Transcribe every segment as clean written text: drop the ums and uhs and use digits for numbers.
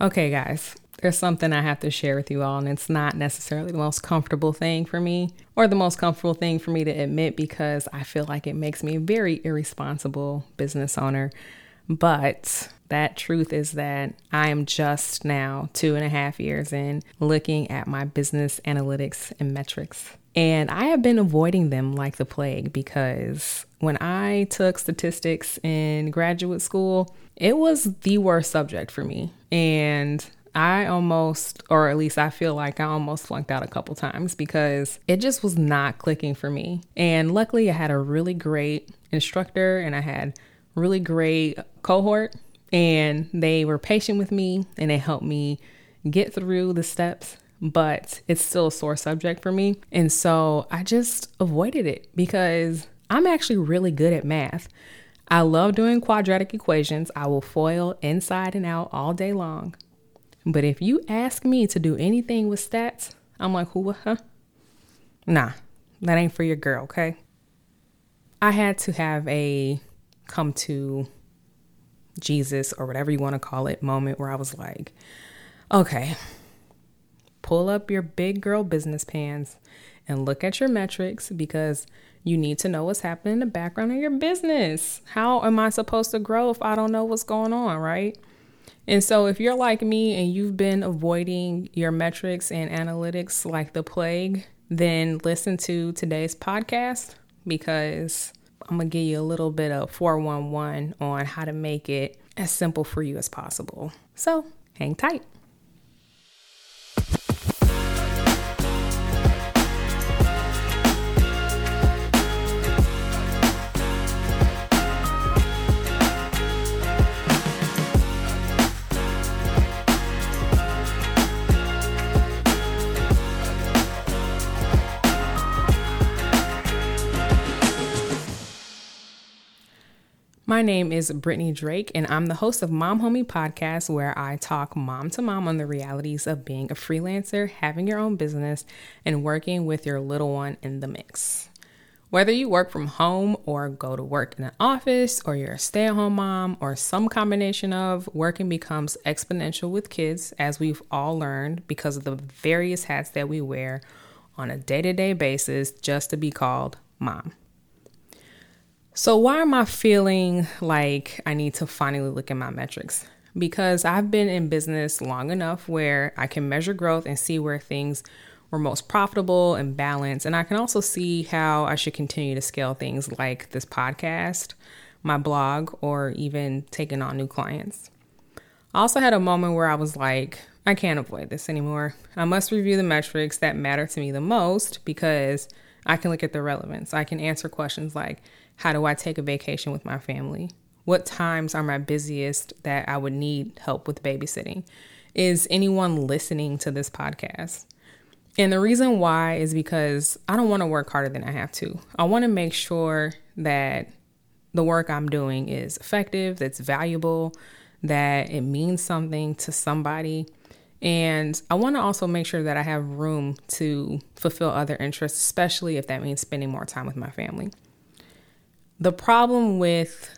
Okay, guys, there's something I have to share with you all, and it's not necessarily the most comfortable thing for me or the most comfortable thing for me to admit, because I feel like it makes me a very irresponsible business owner. But that truth is that I am just now 2.5 years in looking at my business analytics and metrics. And I have been avoiding them like the plague, because when I took statistics in graduate school, it was the worst subject for me. And I almost, or at least I feel like I almost flunked out a couple times because it just was not clicking for me. And luckily I had a really great instructor and I had really great cohort, and they were patient with me and they helped me get through the steps, but it's still a sore subject for me. And so I just avoided it because I'm actually really good at math. I love doing quadratic equations. I will foil inside and out all day long. But if you ask me to do anything with stats, I'm like, huh? Nah, that ain't for your girl, okay? I had to have a come to Jesus or whatever you want to call it moment where I was like, okay, pull up your big girl business pants and look at your metrics, because you need to know what's happening in the background of your business. How am I supposed to grow if I don't know what's going on, right? And so if you're like me and you've been avoiding your metrics and analytics like the plague, then listen to today's podcast, because I'm going to give you a little bit of 411 on how to make it as simple for you as possible. So hang tight. My name is Brittany Drake, and I'm the host of Mom Homie Podcast, where I talk mom to mom on the realities of being a freelancer, having your own business, and working with your little one in the mix. Whether you work from home or go to work in an office, or you're a stay-at-home mom, or some combination of, working becomes exponential with kids, as we've all learned, because of the various hats that we wear on a day-to-day basis just to be called mom. So why am I feeling like I need to finally look at my metrics? Because I've been in business long enough where I can measure growth and see where things were most profitable and balanced. And I can also see how I should continue to scale things like this podcast, my blog, or even taking on new clients. I also had a moment where I was like, I can't avoid this anymore. I must review the metrics that matter to me the most, because I can look at the relevance. I can answer questions like, how do I take a vacation with my family? What times are my busiest that I would need help with babysitting? Is anyone listening to this podcast? And the reason why is because I don't want to work harder than I have to. I want to make sure that the work I'm doing is effective, that's valuable, that it means something to somebody. And I want to also make sure that I have room to fulfill other interests, especially if that means spending more time with my family. The problem with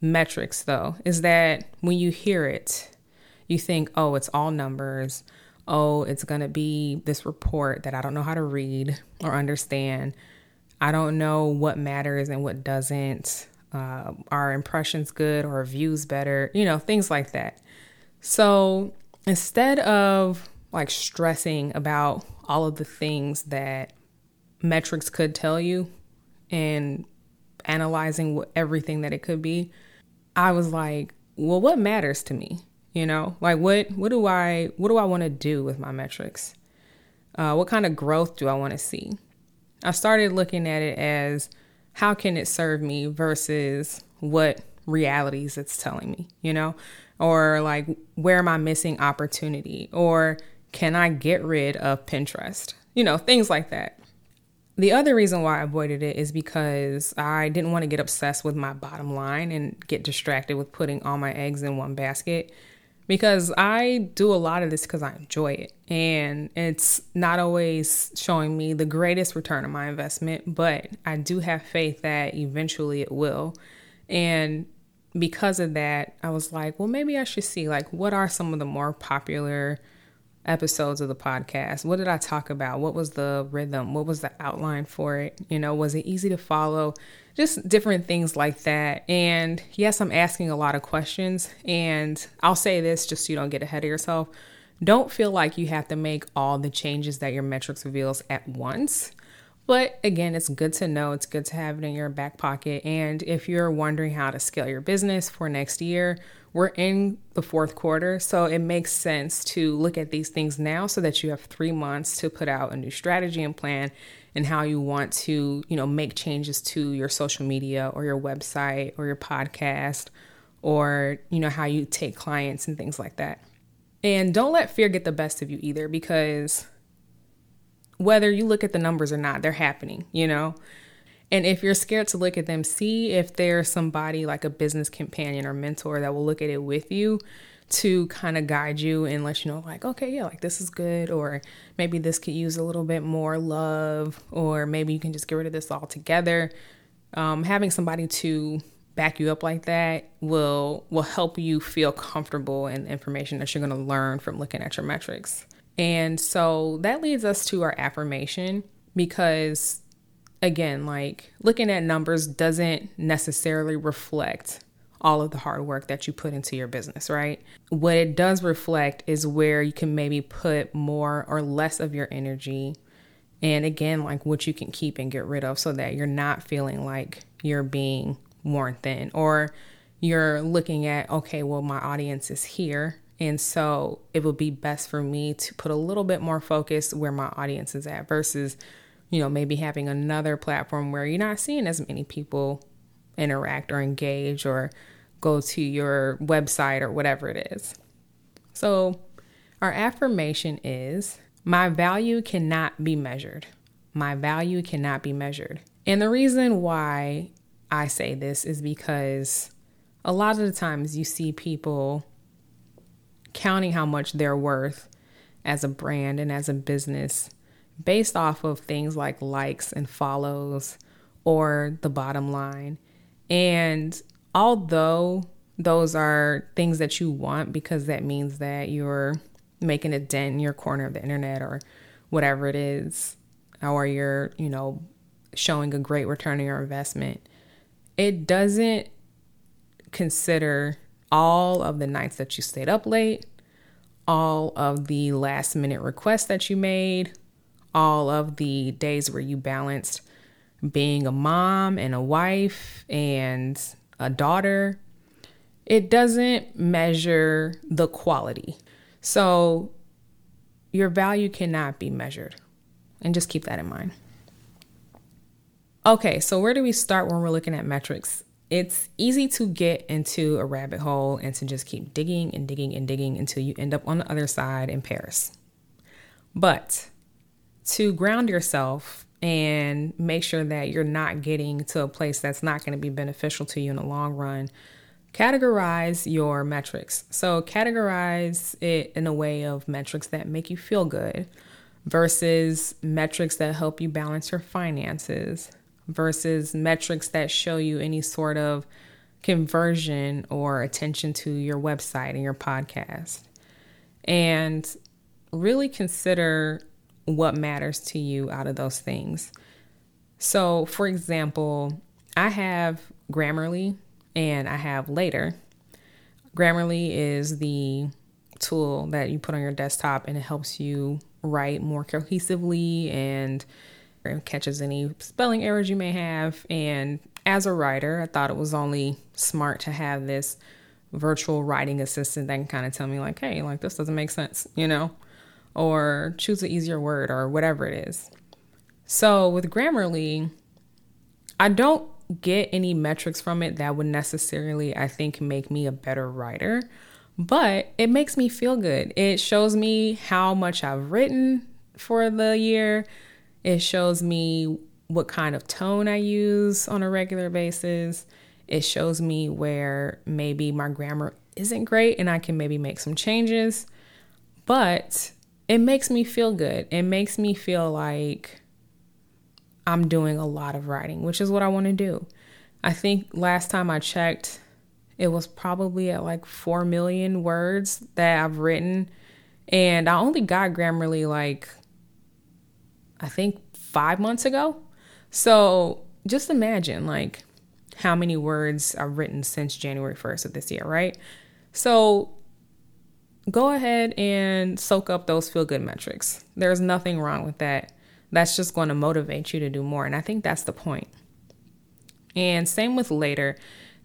metrics, though, is that when you hear it, you think, oh, it's all numbers. Oh, it's going to be this report that I don't know how to read or understand. I don't know what matters and what doesn't. Are impressions good or views better? You know, things like that. So instead of like stressing about all of the things that metrics could tell you and analyzing everything that it could be, I was like, well, what matters to me? You know, like what do I want to do with my metrics? What kind of growth do I want to see? I started looking at it as how can it serve me versus what realities it's telling me, you know, or like, where am I missing opportunity? Or can I get rid of Pinterest? You know, things like that. The other reason why I avoided it is because I didn't want to get obsessed with my bottom line and get distracted with putting all my eggs in one basket, because I do a lot of this because I enjoy it. And it's not always showing me the greatest return on my investment, but I do have faith that eventually it will. And because of that, I was like, well, maybe I should see, like, what are some of the more popular episodes of the podcast? What did I talk about? What was the rhythm? What was the outline for it? You know, was it easy to follow? Just different things like that. And yes, I'm asking a lot of questions. And I'll say this just so you don't get ahead of yourself. Don't feel like you have to make all the changes that your metrics reveals at once. But again, it's good to know. It's good to have it in your back pocket. And if you're wondering how to scale your business for next year, we're in the fourth quarter. So it makes sense to look at these things now so that you have 3 months to put out a new strategy and plan and how you want to, you know, make changes to your social media or your website or your podcast or, you know, how you take clients and things like that. And don't let fear get the best of you either, because whether you look at the numbers or not, they're happening, you know? And if you're scared to look at them, see if there's somebody like a business companion or mentor that will look at it with you to kind of guide you and let you know, like, okay, yeah, like this is good, or maybe this could use a little bit more love, or maybe you can just get rid of this altogether. Having somebody to back you up like that will help you feel comfortable in the information that you're going to learn from looking at your metrics. And so that leads us to our affirmation, because again, like, looking at numbers doesn't necessarily reflect all of the hard work that you put into your business, right? What it does reflect is where you can maybe put more or less of your energy. And again, like, what you can keep and get rid of so that you're not feeling like you're being worn thin, or you're looking at, okay, well, my audience is here. And so it would be best for me to put a little bit more focus where my audience is at versus, you know, maybe having another platform where you're not seeing as many people interact or engage or go to your website or whatever it is. So our affirmation is, my value cannot be measured. My value cannot be measured. And the reason why I say this is because a lot of the times you see people counting how much they're worth as a brand and as a business based off of things like likes and follows or the bottom line. And although those are things that you want, because that means that you're making a dent in your corner of the internet or whatever it is, or you're, you know, showing a great return on your investment, it doesn't consider all of the nights that you stayed up late, all of the last minute requests that you made, all of the days where you balanced being a mom and a wife and a daughter. It doesn't measure the quality. So your value cannot be measured. And just keep that in mind. Okay, so where do we start when we're looking at metrics? It's easy to get into a rabbit hole and to just keep digging and digging and digging until you end up on the other side in Paris. But to ground yourself and make sure that you're not getting to a place that's not going to be beneficial to you in the long run, categorize your metrics. So categorize it in a way of metrics that make you feel good versus metrics that help you balance your finances, versus metrics that show you any sort of conversion or attention to your website and your podcast. And really consider what matters to you out of those things. So, for example, I have Grammarly and I have Later. Grammarly is the tool that you put on your desktop, and it helps you write more cohesively and catches any spelling errors you may have. And as a writer, I thought it was only smart to have this virtual writing assistant that can kind of tell me, like, hey, like, this doesn't make sense, you know, or choose an easier word or whatever it is. So with Grammarly, I don't get any metrics from it that would necessarily, I think, make me a better writer, but it makes me feel good. It shows me how much I've written for the year. It shows me what kind of tone I use on a regular basis. It shows me where maybe my grammar isn't great and I can maybe make some changes, but it makes me feel good. It makes me feel like I'm doing a lot of writing, which is what I want to do. I think last time I checked, It was probably at like 4 million words that I've written. And I only got Grammarly like, I think 5 months ago. So just imagine like how many words I've written since January 1st of this year, right? So go ahead and soak up those feel-good metrics. There's nothing wrong with that. That's just going to motivate you to do more. And I think that's the point. And same with Later.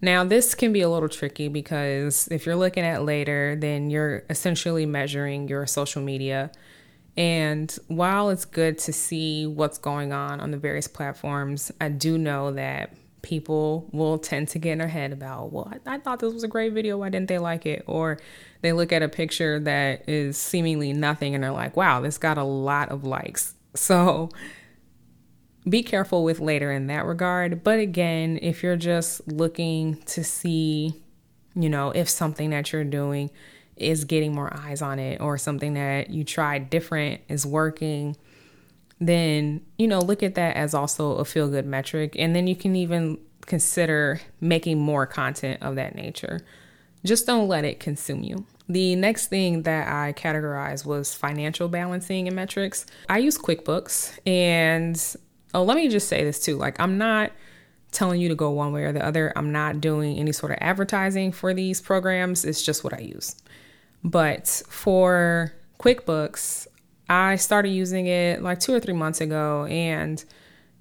Now, this can be a little tricky because if you're looking at Later, then you're essentially measuring your social media. And while it's good to see what's going on the various platforms, I do know that people will tend to get in their head about, well, I thought this was a great video. Why didn't they like it? Or they look at a picture that is seemingly nothing and they're like, wow, this got a lot of likes. So be careful with Later in that regard. But again, if you're just looking to see, you know, if something that you're doing is getting more eyes on it or something that you tried different is working, then, you know, look at that as also a feel-good metric. And then you can even consider making more content of that nature. Just don't let it consume you. The next thing that I categorized was financial balancing and metrics. I use QuickBooks, and let me just say this too. Like, I'm not telling you to go one way or the other. I'm not doing any sort of advertising for these programs. It's just what I use. But for QuickBooks, I started using it like 2 or 3 months ago, and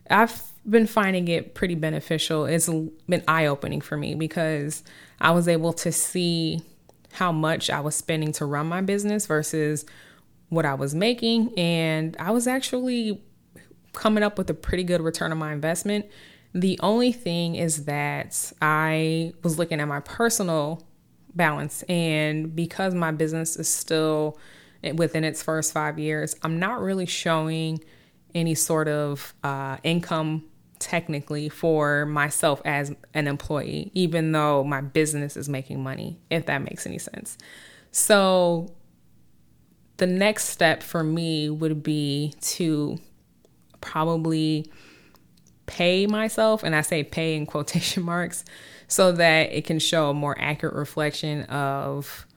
I've been finding it pretty beneficial. It's been eye-opening for me because I was able to see how much I was spending to run my business versus what I was making. And I was actually coming up with a pretty good return on my investment. The only thing is that I was looking at my personal balance. And because my business is still within its first 5 years, I'm not really showing any sort of income technically for myself as an employee, even though my business is making money, if that makes any sense. So the next step for me would be to probably pay myself, and I say pay in quotation marks, so that it can show a more accurate reflection of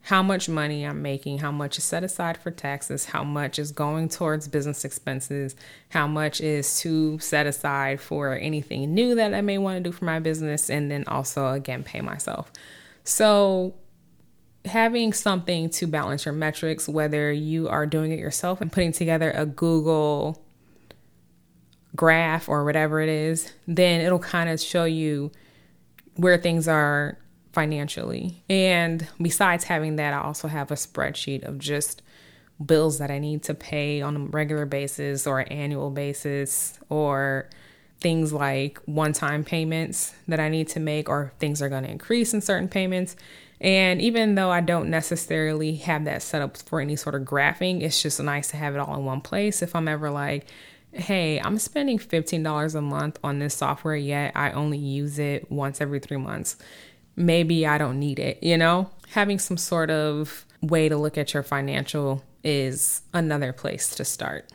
how much money I'm making, how much is set aside for taxes, how much is going towards business expenses, how much is to set aside for anything new that I may want to do for my business, and then also, again, pay myself. So having something to balance your metrics, whether you are doing it yourself and putting together a Google graph or whatever it is, then it'll kind of show you where things are financially. And besides having that, I also have a spreadsheet of just bills that I need to pay on a regular basis or an annual basis, or things like one-time payments that I need to make, or things are going to increase in certain payments. And even though I don't necessarily have that set up for any sort of graphing, it's just nice to have it all in one place. If I'm ever like, hey, I'm spending $15 a month on this software, yet I only use it once every 3 months. Maybe I don't need it, you know? Having some sort of way to look at your financial is another place to start.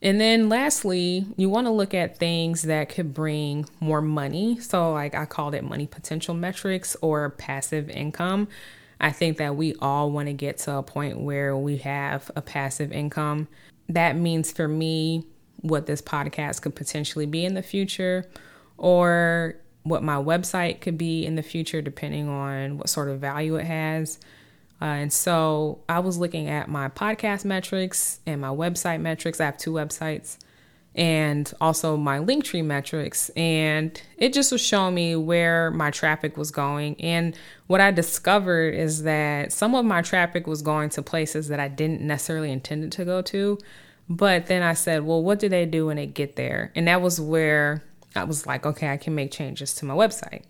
And then lastly, you want to look at things that could bring more money. So like I called it money potential metrics or passive income. I think that we all want to get to a point where we have a passive income. That means for me, what this podcast could potentially be in the future, or what my website could be in the future, depending on what sort of value it has. And so I was looking at my podcast metrics and my website metrics. I have 2 websites, and also my Linktree metrics. And it just was showing me where my traffic was going. And what I discovered is that some of my traffic was going to places that I didn't necessarily intend it to go to. But then I said, well, what do they do when they get there? And that was where I was like, okay, I can make changes to my website.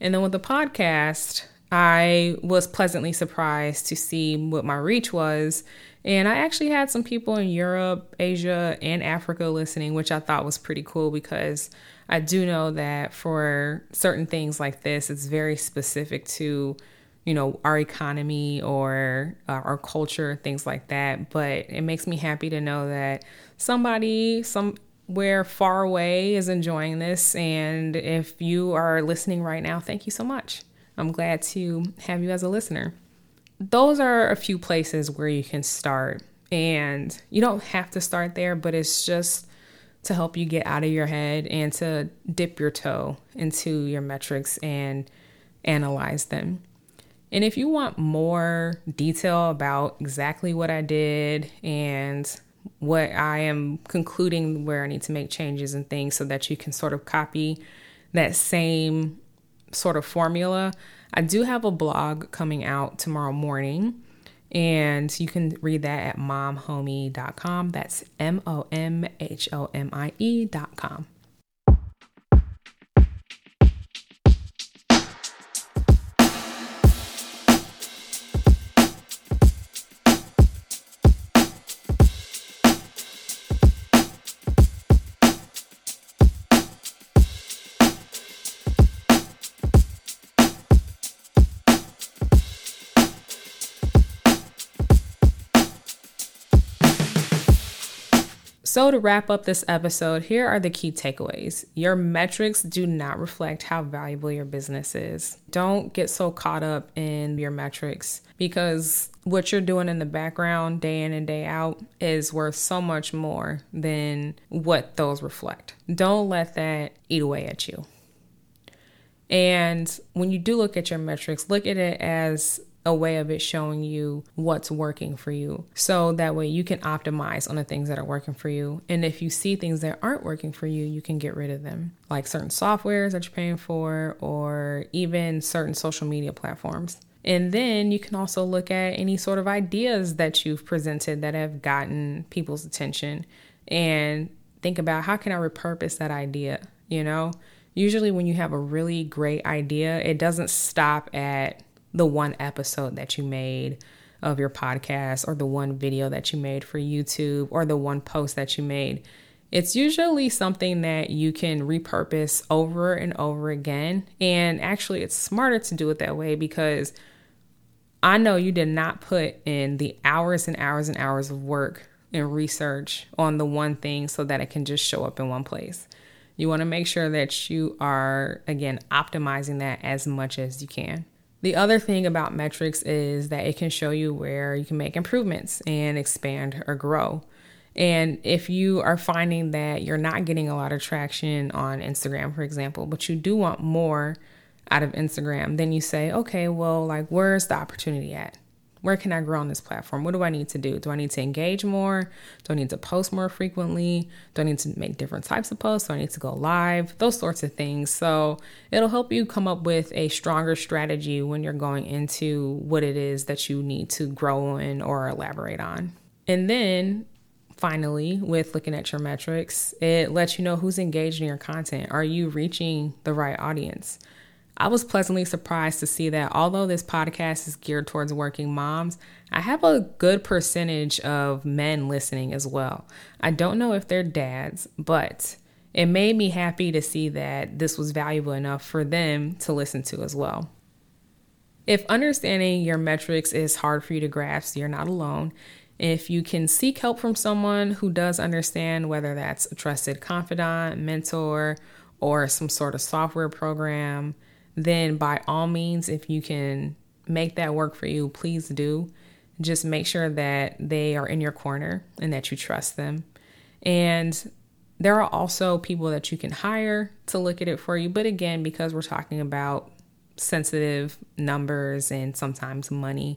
And then with the podcast, I was pleasantly surprised to see what my reach was. And I actually had some people in Europe, Asia, and Africa listening, which I thought was pretty cool, because I do know that for certain things like this, it's very specific to, you know, our economy or our culture, things like that. But it makes me happy to know that somebody, somewhere far away is enjoying this. And if you are listening right now, thank you so much. I'm glad to have you as a listener. Those are a few places where you can start, and you don't have to start there, but it's just to help you get out of your head and to dip your toe into your metrics and analyze them. And if you want more detail about exactly what I did and what I am concluding where I need to make changes and things so that you can sort of copy that same sort of formula, I do have a blog coming out tomorrow morning, and you can read that at momhomie.com. That's momhomie.com. So to wrap up this episode, here are the key takeaways. Your metrics do not reflect how valuable your business is. Don't get so caught up in your metrics, because what you're doing in the background day in and day out is worth so much more than what those reflect. Don't let that eat away at you. And when you do look at your metrics, look at it as a way of it showing you what's working for you. So that way you can optimize on the things that are working for you. And if you see things that aren't working for you, you can get rid of them. Like certain softwares that you're paying for, or even certain social media platforms. And then you can also look at any sort of ideas that you've presented that have gotten people's attention and think about, how can I repurpose that idea? You know, usually when you have a really great idea, it doesn't stop at the one episode that you made of your podcast, or the one video that you made for YouTube, or the one post that you made. It's usually something that you can repurpose over and over again. And actually, it's smarter to do it that way, because I know you did not put in the hours and hours and hours of work and research on the one thing so that it can just show up in one place. You want to make sure that you are, again, optimizing that as much as you can. The other thing about metrics is that it can show you where you can make improvements and expand or grow. And if you are finding that you're not getting a lot of traction on Instagram, for example, but you do want more out of Instagram, then you say, okay, well, like, where's the opportunity at? Where can I grow on this platform? What do I need to do? Do I need to engage more? Do I need to post more frequently? Do I need to make different types of posts? Do I need to go live? Those sorts of things. So it'll help you come up with a stronger strategy when you're going into what it is that you need to grow in or elaborate on. And then finally, with looking at your metrics, it lets you know who's engaged in your content. Are you reaching the right audience? I was pleasantly surprised to see that although this podcast is geared towards working moms, I have a good percentage of men listening as well. I don't know if they're dads, but it made me happy to see that this was valuable enough for them to listen to as well. If understanding your metrics is hard for you to grasp, you're not alone. If you can seek help from someone who does understand, whether that's a trusted confidant, mentor, or some sort of software program, then by all means, if you can make that work for you, please do. Just make sure that they are in your corner and that you trust them. And there are also people that you can hire to look at it for you. But again, because we're talking about sensitive numbers and sometimes money,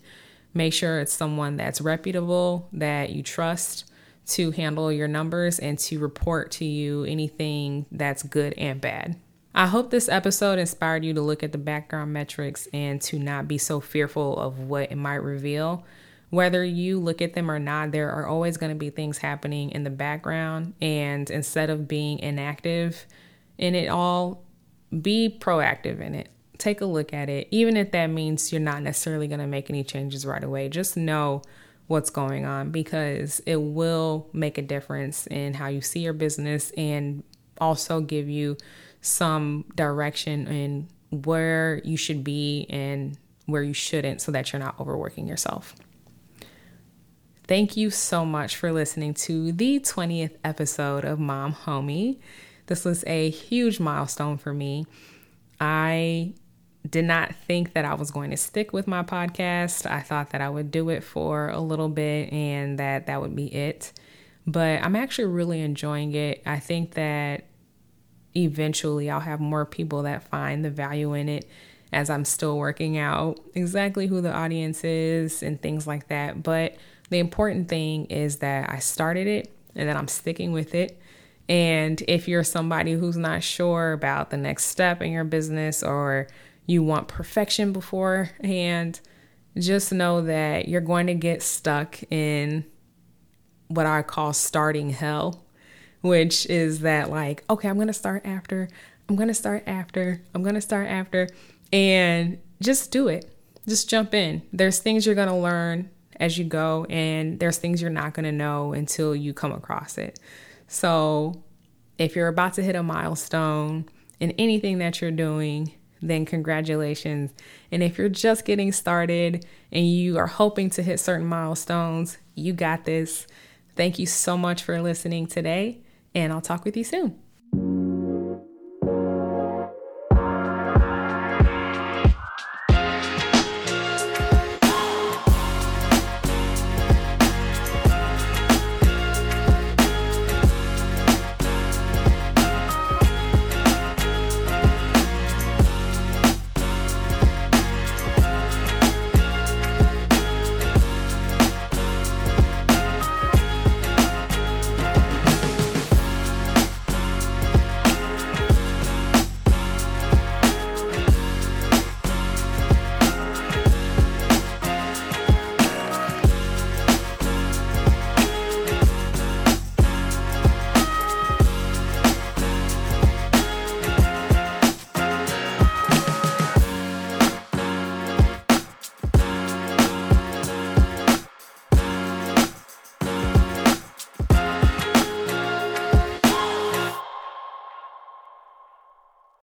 make sure it's someone that's reputable, that you trust to handle your numbers and to report to you anything that's good and bad. I hope this episode inspired you to look at the background metrics and to not be so fearful of what it might reveal. Whether you look at them or not, there are always going to be things happening in the background. And instead of being inactive in it all, be proactive in it. Take a look at it. Even if that means you're not necessarily going to make any changes right away, just know what's going on, because it will make a difference in how you see your business and also give you some direction in where you should be and where you shouldn't, so that you're not overworking yourself. Thank you so much for listening to the 20th episode of Mom Homie. This was a huge milestone for me. I did not think that I was going to stick with my podcast. I thought that I would do it for a little bit and that would be it. But I'm actually really enjoying it. I think that eventually I'll have more people that find the value in it as I'm still working out exactly who the audience is and things like that. But the important thing is that I started it and that I'm sticking with it. And if you're somebody who's not sure about the next step in your business or you want perfection beforehand, just know that you're going to get stuck in what I call starting hell, which is that like, okay, I'm going to start after. And just do it. Just jump in. There's things you're going to learn as you go, and there's things you're not going to know until you come across it. So if you're about to hit a milestone in anything that you're doing, then congratulations. And if you're just getting started and you are hoping to hit certain milestones, you got this. Thank you so much for listening today, and I'll talk with you soon.